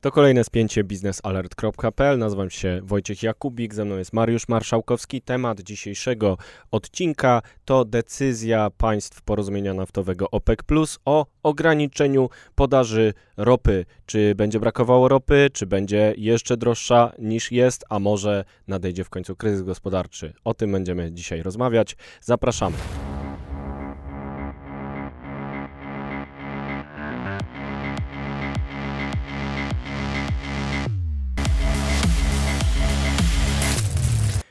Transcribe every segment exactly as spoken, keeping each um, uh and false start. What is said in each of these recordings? To kolejne spięcie biznesalert kropka p l. Nazywam się Wojciech Jakóbik, ze mną jest Mariusz Marszałkowski. Temat dzisiejszego odcinka to decyzja państw porozumienia naftowego OPEC plus o ograniczeniu podaży ropy. Czy będzie brakowało ropy, czy będzie jeszcze droższa niż jest, a może nadejdzie w końcu kryzys gospodarczy. O tym będziemy dzisiaj rozmawiać. Zapraszamy.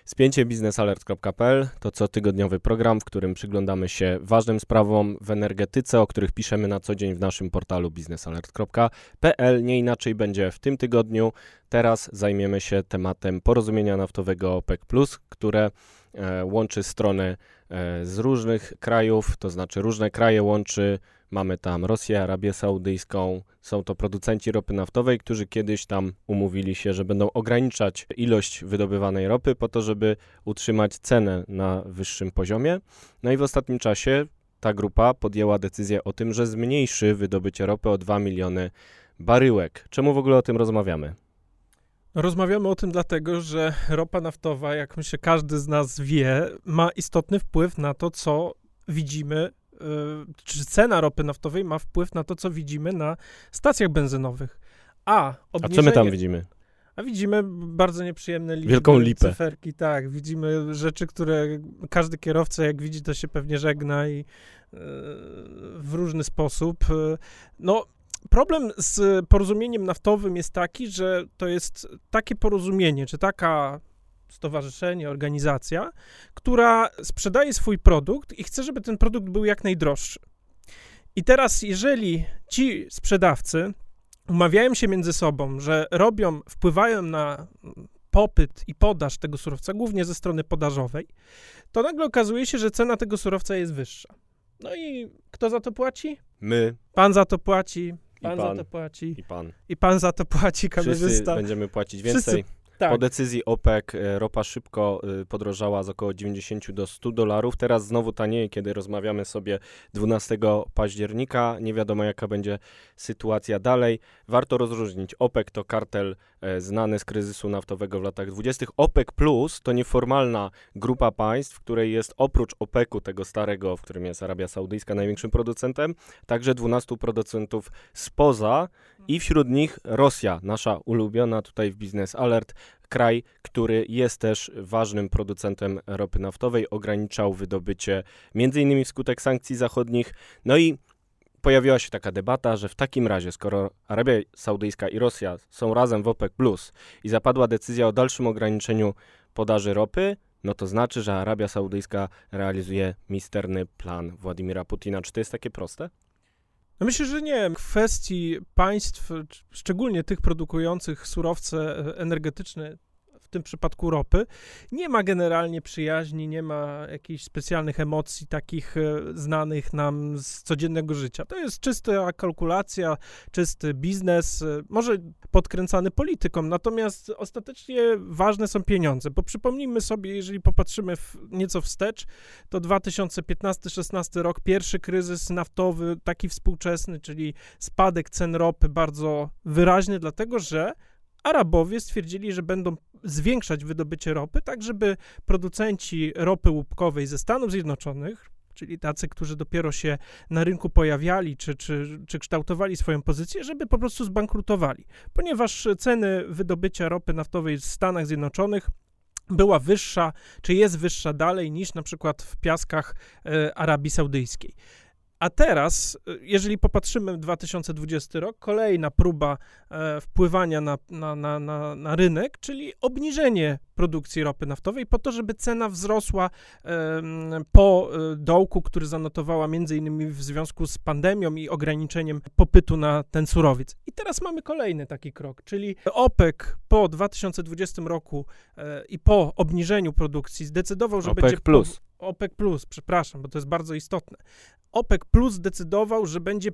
Spięcie biznesalert kropka p l to cotygodniowy program, w którym przyglądamy się ważnym sprawom w energetyce, o których piszemy na co dzień w naszym portalu biznesalert kropka p l. Nie inaczej będzie w tym tygodniu. Teraz zajmiemy się tematem porozumienia naftowego OPEC plus, które e, łączy strony e, z różnych krajów, to znaczy różne kraje łączy. Mamy tam Rosję, Arabię Saudyjską, są to producenci ropy naftowej, którzy kiedyś tam umówili się, że będą ograniczać ilość wydobywanej ropy po to, żeby utrzymać cenę na wyższym poziomie. No i w ostatnim czasie ta grupa podjęła decyzję o tym, że zmniejszy wydobycie ropy o dwa miliony baryłek. Czemu w ogóle o tym rozmawiamy? Rozmawiamy o tym dlatego, że ropa naftowa, jak myślę każdy z nas wie, ma istotny wpływ na to, co widzimy, czy cena ropy naftowej ma wpływ na to, co widzimy na stacjach benzynowych. A, obniżenie... A co my tam widzimy? A widzimy bardzo nieprzyjemne liczby, wielką lipę, cyferki, tak. Widzimy rzeczy, które każdy kierowca, jak widzi, to się pewnie żegna i yy, w różny sposób. No, problem z porozumieniem naftowym jest taki, że to jest takie porozumienie, czy taka stowarzyszenie, organizacja, która sprzedaje swój produkt i chce, żeby ten produkt był jak najdroższy. I teraz, jeżeli ci sprzedawcy umawiają się między sobą, że robią, wpływają na popyt i podaż tego surowca, głównie ze strony podażowej, to nagle okazuje się, że cena tego surowca jest wyższa. No i kto za to płaci? My. Pan za to płaci, pan, pan za to płaci, i pan, i pan za to płaci, kamerzysta. Wszyscy będziemy płacić więcej. Wszyscy. Tak. Po decyzji OPEC ropa szybko podrożała z około dziewięćdziesięciu do stu dolarów. Teraz znowu taniej, kiedy rozmawiamy sobie dwunastego października. Nie wiadomo, jaka będzie sytuacja dalej. Warto rozróżnić. OPEC to kartel znany z kryzysu naftowego w latach dwudziestych. OPEC Plus to nieformalna grupa państw, w której jest oprócz OPEC-u, tego starego, w którym jest Arabia Saudyjska największym producentem, także dwunastu producentów spoza i wśród nich Rosja, nasza ulubiona tutaj w Biznes Alert, kraj, który jest też ważnym producentem ropy naftowej, ograniczał wydobycie między innymi wskutek sankcji zachodnich. No i pojawiła się taka debata, że w takim razie, skoro Arabia Saudyjska i Rosja są razem w OPEC Plus i zapadła decyzja o dalszym ograniczeniu podaży ropy, no to znaczy, że Arabia Saudyjska realizuje misterny plan Władimira Putina. Czy to jest takie proste? No myślę, że nie. W kwestii państw, szczególnie tych produkujących surowce energetyczne, w tym przypadku ropy, nie ma generalnie przyjaźni, nie ma jakichś specjalnych emocji takich znanych nam z codziennego życia. To jest czysta kalkulacja, czysty biznes, może podkręcany polityką, natomiast ostatecznie ważne są pieniądze, bo przypomnijmy sobie, jeżeli popatrzymy w nieco wstecz, to dwa tysiące piętnasty szesnasty rok, pierwszy kryzys naftowy, taki współczesny, czyli spadek cen ropy bardzo wyraźny, dlatego że Arabowie stwierdzili, że będą zwiększać wydobycie ropy, tak żeby producenci ropy łupkowej ze Stanów Zjednoczonych, czyli tacy, którzy dopiero się na rynku pojawiali, czy, czy, czy kształtowali swoją pozycję, żeby po prostu zbankrutowali. Ponieważ ceny wydobycia ropy naftowej w Stanach Zjednoczonych była wyższa, czy jest wyższa dalej niż na przykład w piaskach e, Arabii Saudyjskiej. A teraz, jeżeli popatrzymy w dwa tysiące dwudziesty rok, kolejna próba e, wpływania na, na, na, na, na rynek, czyli obniżenie produkcji ropy naftowej po to, żeby cena wzrosła e, po dołku, który zanotowała między innymi w związku z pandemią i ograniczeniem popytu na ten surowiec. I teraz mamy kolejny taki krok, czyli OPEC po dwa tysiące dwudziestym roku e, i po obniżeniu produkcji zdecydował, że OPEC będzie... Plus. OPEC Plus, przepraszam, bo to jest bardzo istotne. OPEC Plus zdecydował, że będzie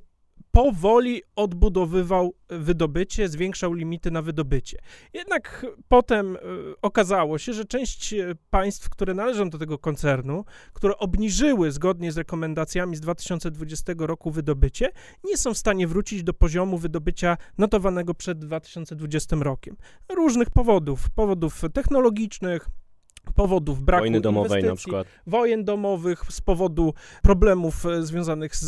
powoli odbudowywał wydobycie, zwiększał limity na wydobycie. Jednak potem okazało się, że część państw, które należą do tego koncernu, które obniżyły zgodnie z rekomendacjami z dwa tysiące dwudziestego roku wydobycie, nie są w stanie wrócić do poziomu wydobycia notowanego przed dwa tysiące dwudziestym rokiem. Różnych powodów, powodów technologicznych, powodów braku wojny domowej inwestycji, na przykład. Wojen domowych, z powodu problemów związanych z,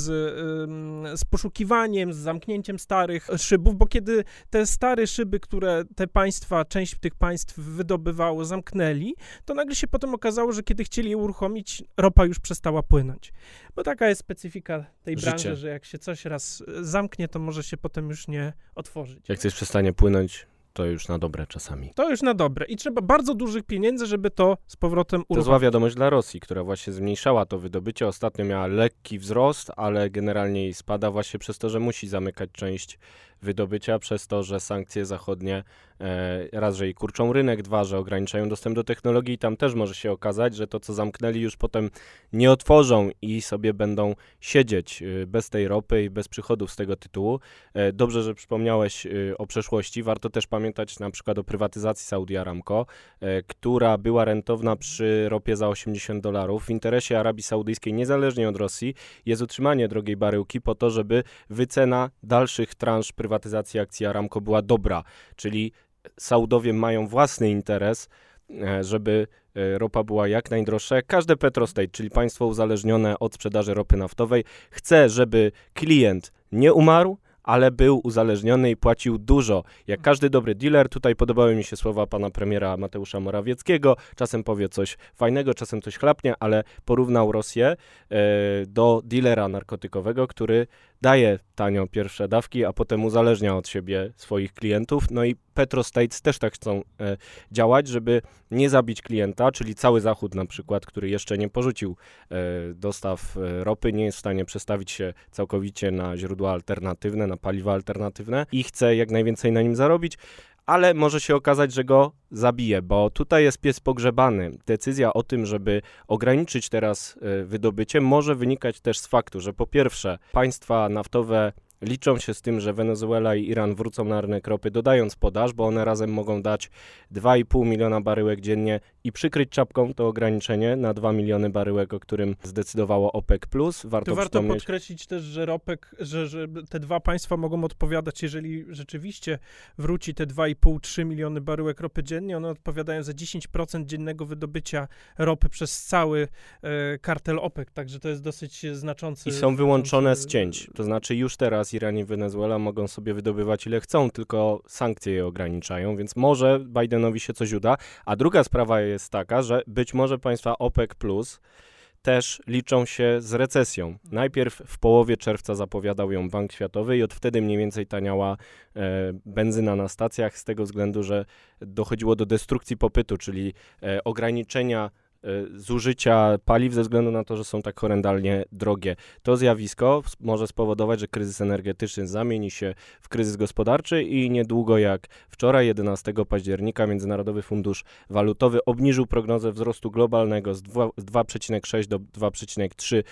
z poszukiwaniem, z zamknięciem starych szybów, bo kiedy te stare szyby, które te państwa, część tych państw wydobywało, zamknęli, to nagle się potem okazało, że kiedy chcieli je uruchomić, ropa już przestała płynąć. Bo taka jest specyfika tej Życie. branży, że jak się coś raz zamknie, to może się potem już nie otworzyć. Jak coś przestanie płynąć, to już na dobre czasami. To już na dobre. I trzeba bardzo dużych pieniędzy, żeby to z powrotem uruchomić. To zła wiadomość dla Rosji, która właśnie zmniejszała to wydobycie. Ostatnio miała lekki wzrost, ale generalnie jej spada właśnie przez to, że musi zamykać część wydobycia, przez to, że sankcje zachodnie e, raz, że i kurczą rynek, dwa, że ograniczają dostęp do technologii i tam też może się okazać, że to, co zamknęli, już potem nie otworzą i sobie będą siedzieć e, bez tej ropy i bez przychodów z tego tytułu. E, dobrze, że przypomniałeś e, o przeszłości. Warto też pamiętać na przykład o prywatyzacji Saudi Aramco, e, która była rentowna przy ropie za osiemdziesiąt dolarów. W interesie Arabii Saudyjskiej, niezależnie od Rosji, jest utrzymanie drogiej baryłki po to, żeby wycena dalszych transz prywatyzacji prywatyzacji akcji Aramco była dobra, czyli Saudowie mają własny interes, żeby ropa była jak najdroższa. Każde petrostate, czyli państwo uzależnione od sprzedaży ropy naftowej, chce, żeby klient nie umarł, ale był uzależniony i płacił dużo. Jak każdy dobry dealer, tutaj podobały mi się słowa pana premiera Mateusza Morawieckiego, czasem powie coś fajnego, czasem coś chlapnie, ale porównał Rosję e, do dealera narkotykowego, który daje tanio pierwsze dawki, a potem uzależnia od siebie swoich klientów. No i petrostates też tak chcą e, działać, żeby nie zabić klienta, czyli cały Zachód na przykład, który jeszcze nie porzucił e, dostaw e, ropy, nie jest w stanie przestawić się całkowicie na źródła alternatywne, na paliwa alternatywne i chce jak najwięcej na nim zarobić, ale może się okazać, że go zabije, bo tutaj jest pies pogrzebany. Decyzja o tym, żeby ograniczyć teraz wydobycie, może wynikać też z faktu, że po pierwsze państwa naftowe liczą się z tym, że Wenezuela i Iran wrócą na rynek ropy, dodając podaż, bo one razem mogą dać dwa i pół miliona baryłek dziennie i przykryć czapką to ograniczenie na dwa miliony baryłek, o którym zdecydowało OPEC plus. Warto, to warto podkreślić też, że, ropek, że, że te dwa państwa mogą odpowiadać, jeżeli rzeczywiście wróci te dwa i pół do trzech milionów baryłek ropy dziennie, one odpowiadają za dziesięć procent dziennego wydobycia ropy przez cały e, kartel OPEC, także to jest dosyć znaczący... I są wyłączone z cięć, to znaczy już teraz Iran i Wenezuela mogą sobie wydobywać ile chcą, tylko sankcje je ograniczają, więc może Bidenowi się coś uda. A druga sprawa jest taka, że być może państwa OPEC plus, też liczą się z recesją. Najpierw w połowie czerwca zapowiadał ją Bank Światowy i od wtedy mniej więcej taniała e, benzyna na stacjach z tego względu, że dochodziło do destrukcji popytu, czyli e, ograniczenia zużycia paliw ze względu na to, że są tak horrendalnie drogie. To zjawisko może spowodować, że kryzys energetyczny zamieni się w kryzys gospodarczy i niedługo jak wczoraj, jedenastego października, Międzynarodowy Fundusz Walutowy obniżył prognozę wzrostu globalnego z dwa przecinek sześć do dwa przecinek trzy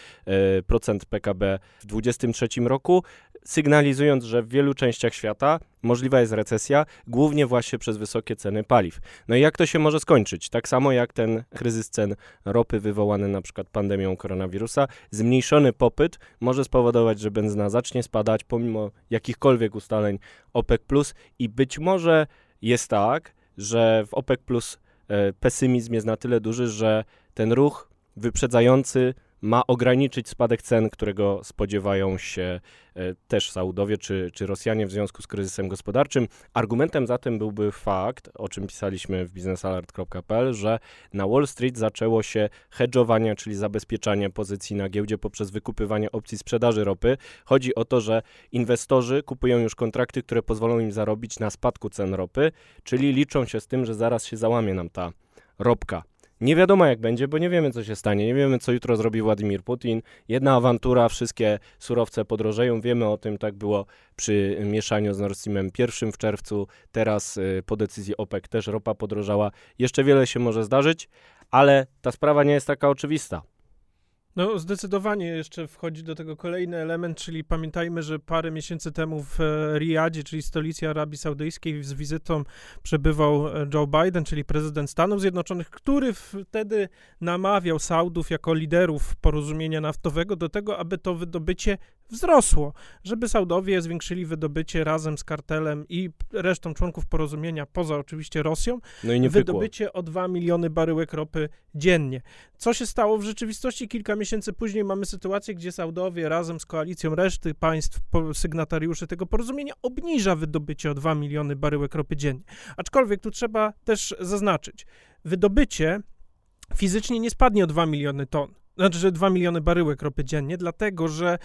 procent P K B w dwa tysiące dwudziestym trzecim roku, sygnalizując, że w wielu częściach świata możliwa jest recesja, głównie właśnie przez wysokie ceny paliw. No i jak to się może skończyć? Tak samo jak ten kryzys cen ropy wywołany na przykład pandemią koronawirusa, zmniejszony popyt może spowodować, że benzyna zacznie spadać pomimo jakichkolwiek ustaleń OPEC plus, i być może jest tak, że w OPEC plus e, pesymizm jest na tyle duży, że ten ruch wyprzedzający ma ograniczyć spadek cen, którego spodziewają się e, też Saudowie czy, czy Rosjanie w związku z kryzysem gospodarczym. Argumentem za tym byłby fakt, o czym pisaliśmy w biznesalert kropka p l, że na Wall Street zaczęło się hedżowanie, czyli zabezpieczanie pozycji na giełdzie poprzez wykupywanie opcji sprzedaży ropy. Chodzi o to, że inwestorzy kupują już kontrakty, które pozwolą im zarobić na spadku cen ropy, czyli liczą się z tym, że zaraz się załamie nam ta ropka. Nie wiadomo jak będzie, bo nie wiemy co się stanie, nie wiemy co jutro zrobi Władimir Putin. Jedna awantura, wszystkie surowce podrożeją, wiemy o tym, tak było przy mieszaniu z Nord Streamem pierwszym w czerwcu, teraz y, po decyzji OPEC też ropa podrożała. Jeszcze wiele się może zdarzyć, ale ta sprawa nie jest taka oczywista. No zdecydowanie jeszcze wchodzi do tego kolejny element, czyli pamiętajmy, że parę miesięcy temu w Rijadzie, czyli stolicy Arabii Saudyjskiej, z wizytą przebywał Joe Biden, czyli prezydent Stanów Zjednoczonych, który wtedy namawiał Saudów jako liderów porozumienia naftowego do tego, aby to wydobycie wzrosło, żeby Saudowie zwiększyli wydobycie razem z kartelem i resztą członków porozumienia, poza oczywiście Rosją, no i nie wydobycie pykło. O dwa miliony baryłek ropy dziennie. Co się stało w rzeczywistości? Kilka miesięcy później mamy sytuację, gdzie Saudowie razem z koalicją reszty państw sygnatariuszy tego porozumienia obniża wydobycie o dwa miliony baryłek ropy dziennie. Aczkolwiek tu trzeba też zaznaczyć, wydobycie fizycznie nie spadnie o dwa miliony ton. Znaczy, że dwa miliony baryłek ropy dziennie, dlatego, że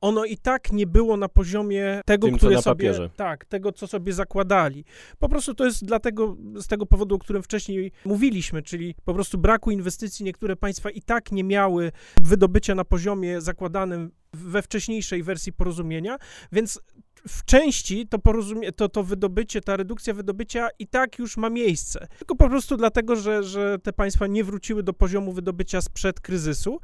ono i tak nie było na poziomie tego, Tym, które sobie, tak, tego, co sobie zakładali. Po prostu to jest dlatego, z tego powodu, o którym wcześniej mówiliśmy, czyli po prostu braku inwestycji. Niektóre państwa i tak nie miały wydobycia na poziomie zakładanym we wcześniejszej wersji porozumienia, więc w części to, porozumie, to, to wydobycie, ta redukcja wydobycia i tak już ma miejsce. Tylko po prostu dlatego, że, że te państwa nie wróciły do poziomu wydobycia sprzed kryzysu.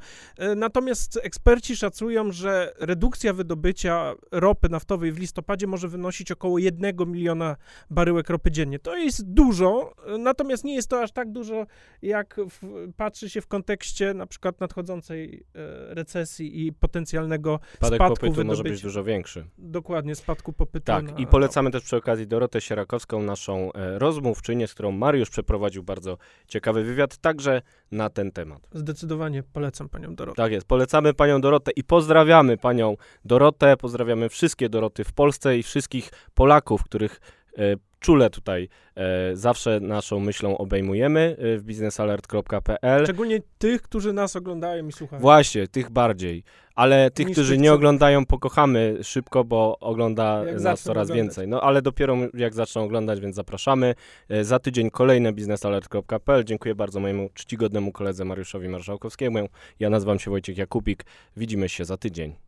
Natomiast eksperci szacują, że redukcja wydobycia ropy naftowej w listopadzie może wynosić około jednego miliona baryłek ropy dziennie. To jest dużo, natomiast nie jest to aż tak dużo, jak w, patrzy się w kontekście na przykład nadchodzącej recesji i potencjalnego spadku wydobycia. Może być dużo większy. Dokładnie, spadku popytu. Tak, i polecamy też przy okazji Dorotę Sierakowską, naszą rozmówczynię, z którą Mariusz przeprowadził bardzo ciekawy wywiad, także na ten temat. Zdecydowanie polecam panią Dorotę. Tak jest, polecamy panią Dorotę i pozdrawiamy panią Dorotę, pozdrawiamy wszystkie Doroty w Polsce i wszystkich Polaków, których e, czule tutaj e, zawsze naszą myślą obejmujemy w biznesalert kropka p l. Szczególnie tych, którzy nas oglądają i słuchają. Właśnie, tych bardziej. Ale tych, Niż którzy nie oglądają, pokochamy szybko, bo ogląda jak nas coraz oglądać. Więcej. No ale dopiero jak zaczną oglądać, więc zapraszamy. E, za tydzień kolejne biznesalert kropka p l. Dziękuję bardzo mojemu czcigodnemu koledze Mariuszowi Marszałkowskiemu. Ja nazywam się Wojciech Jakóbik. Widzimy się za tydzień.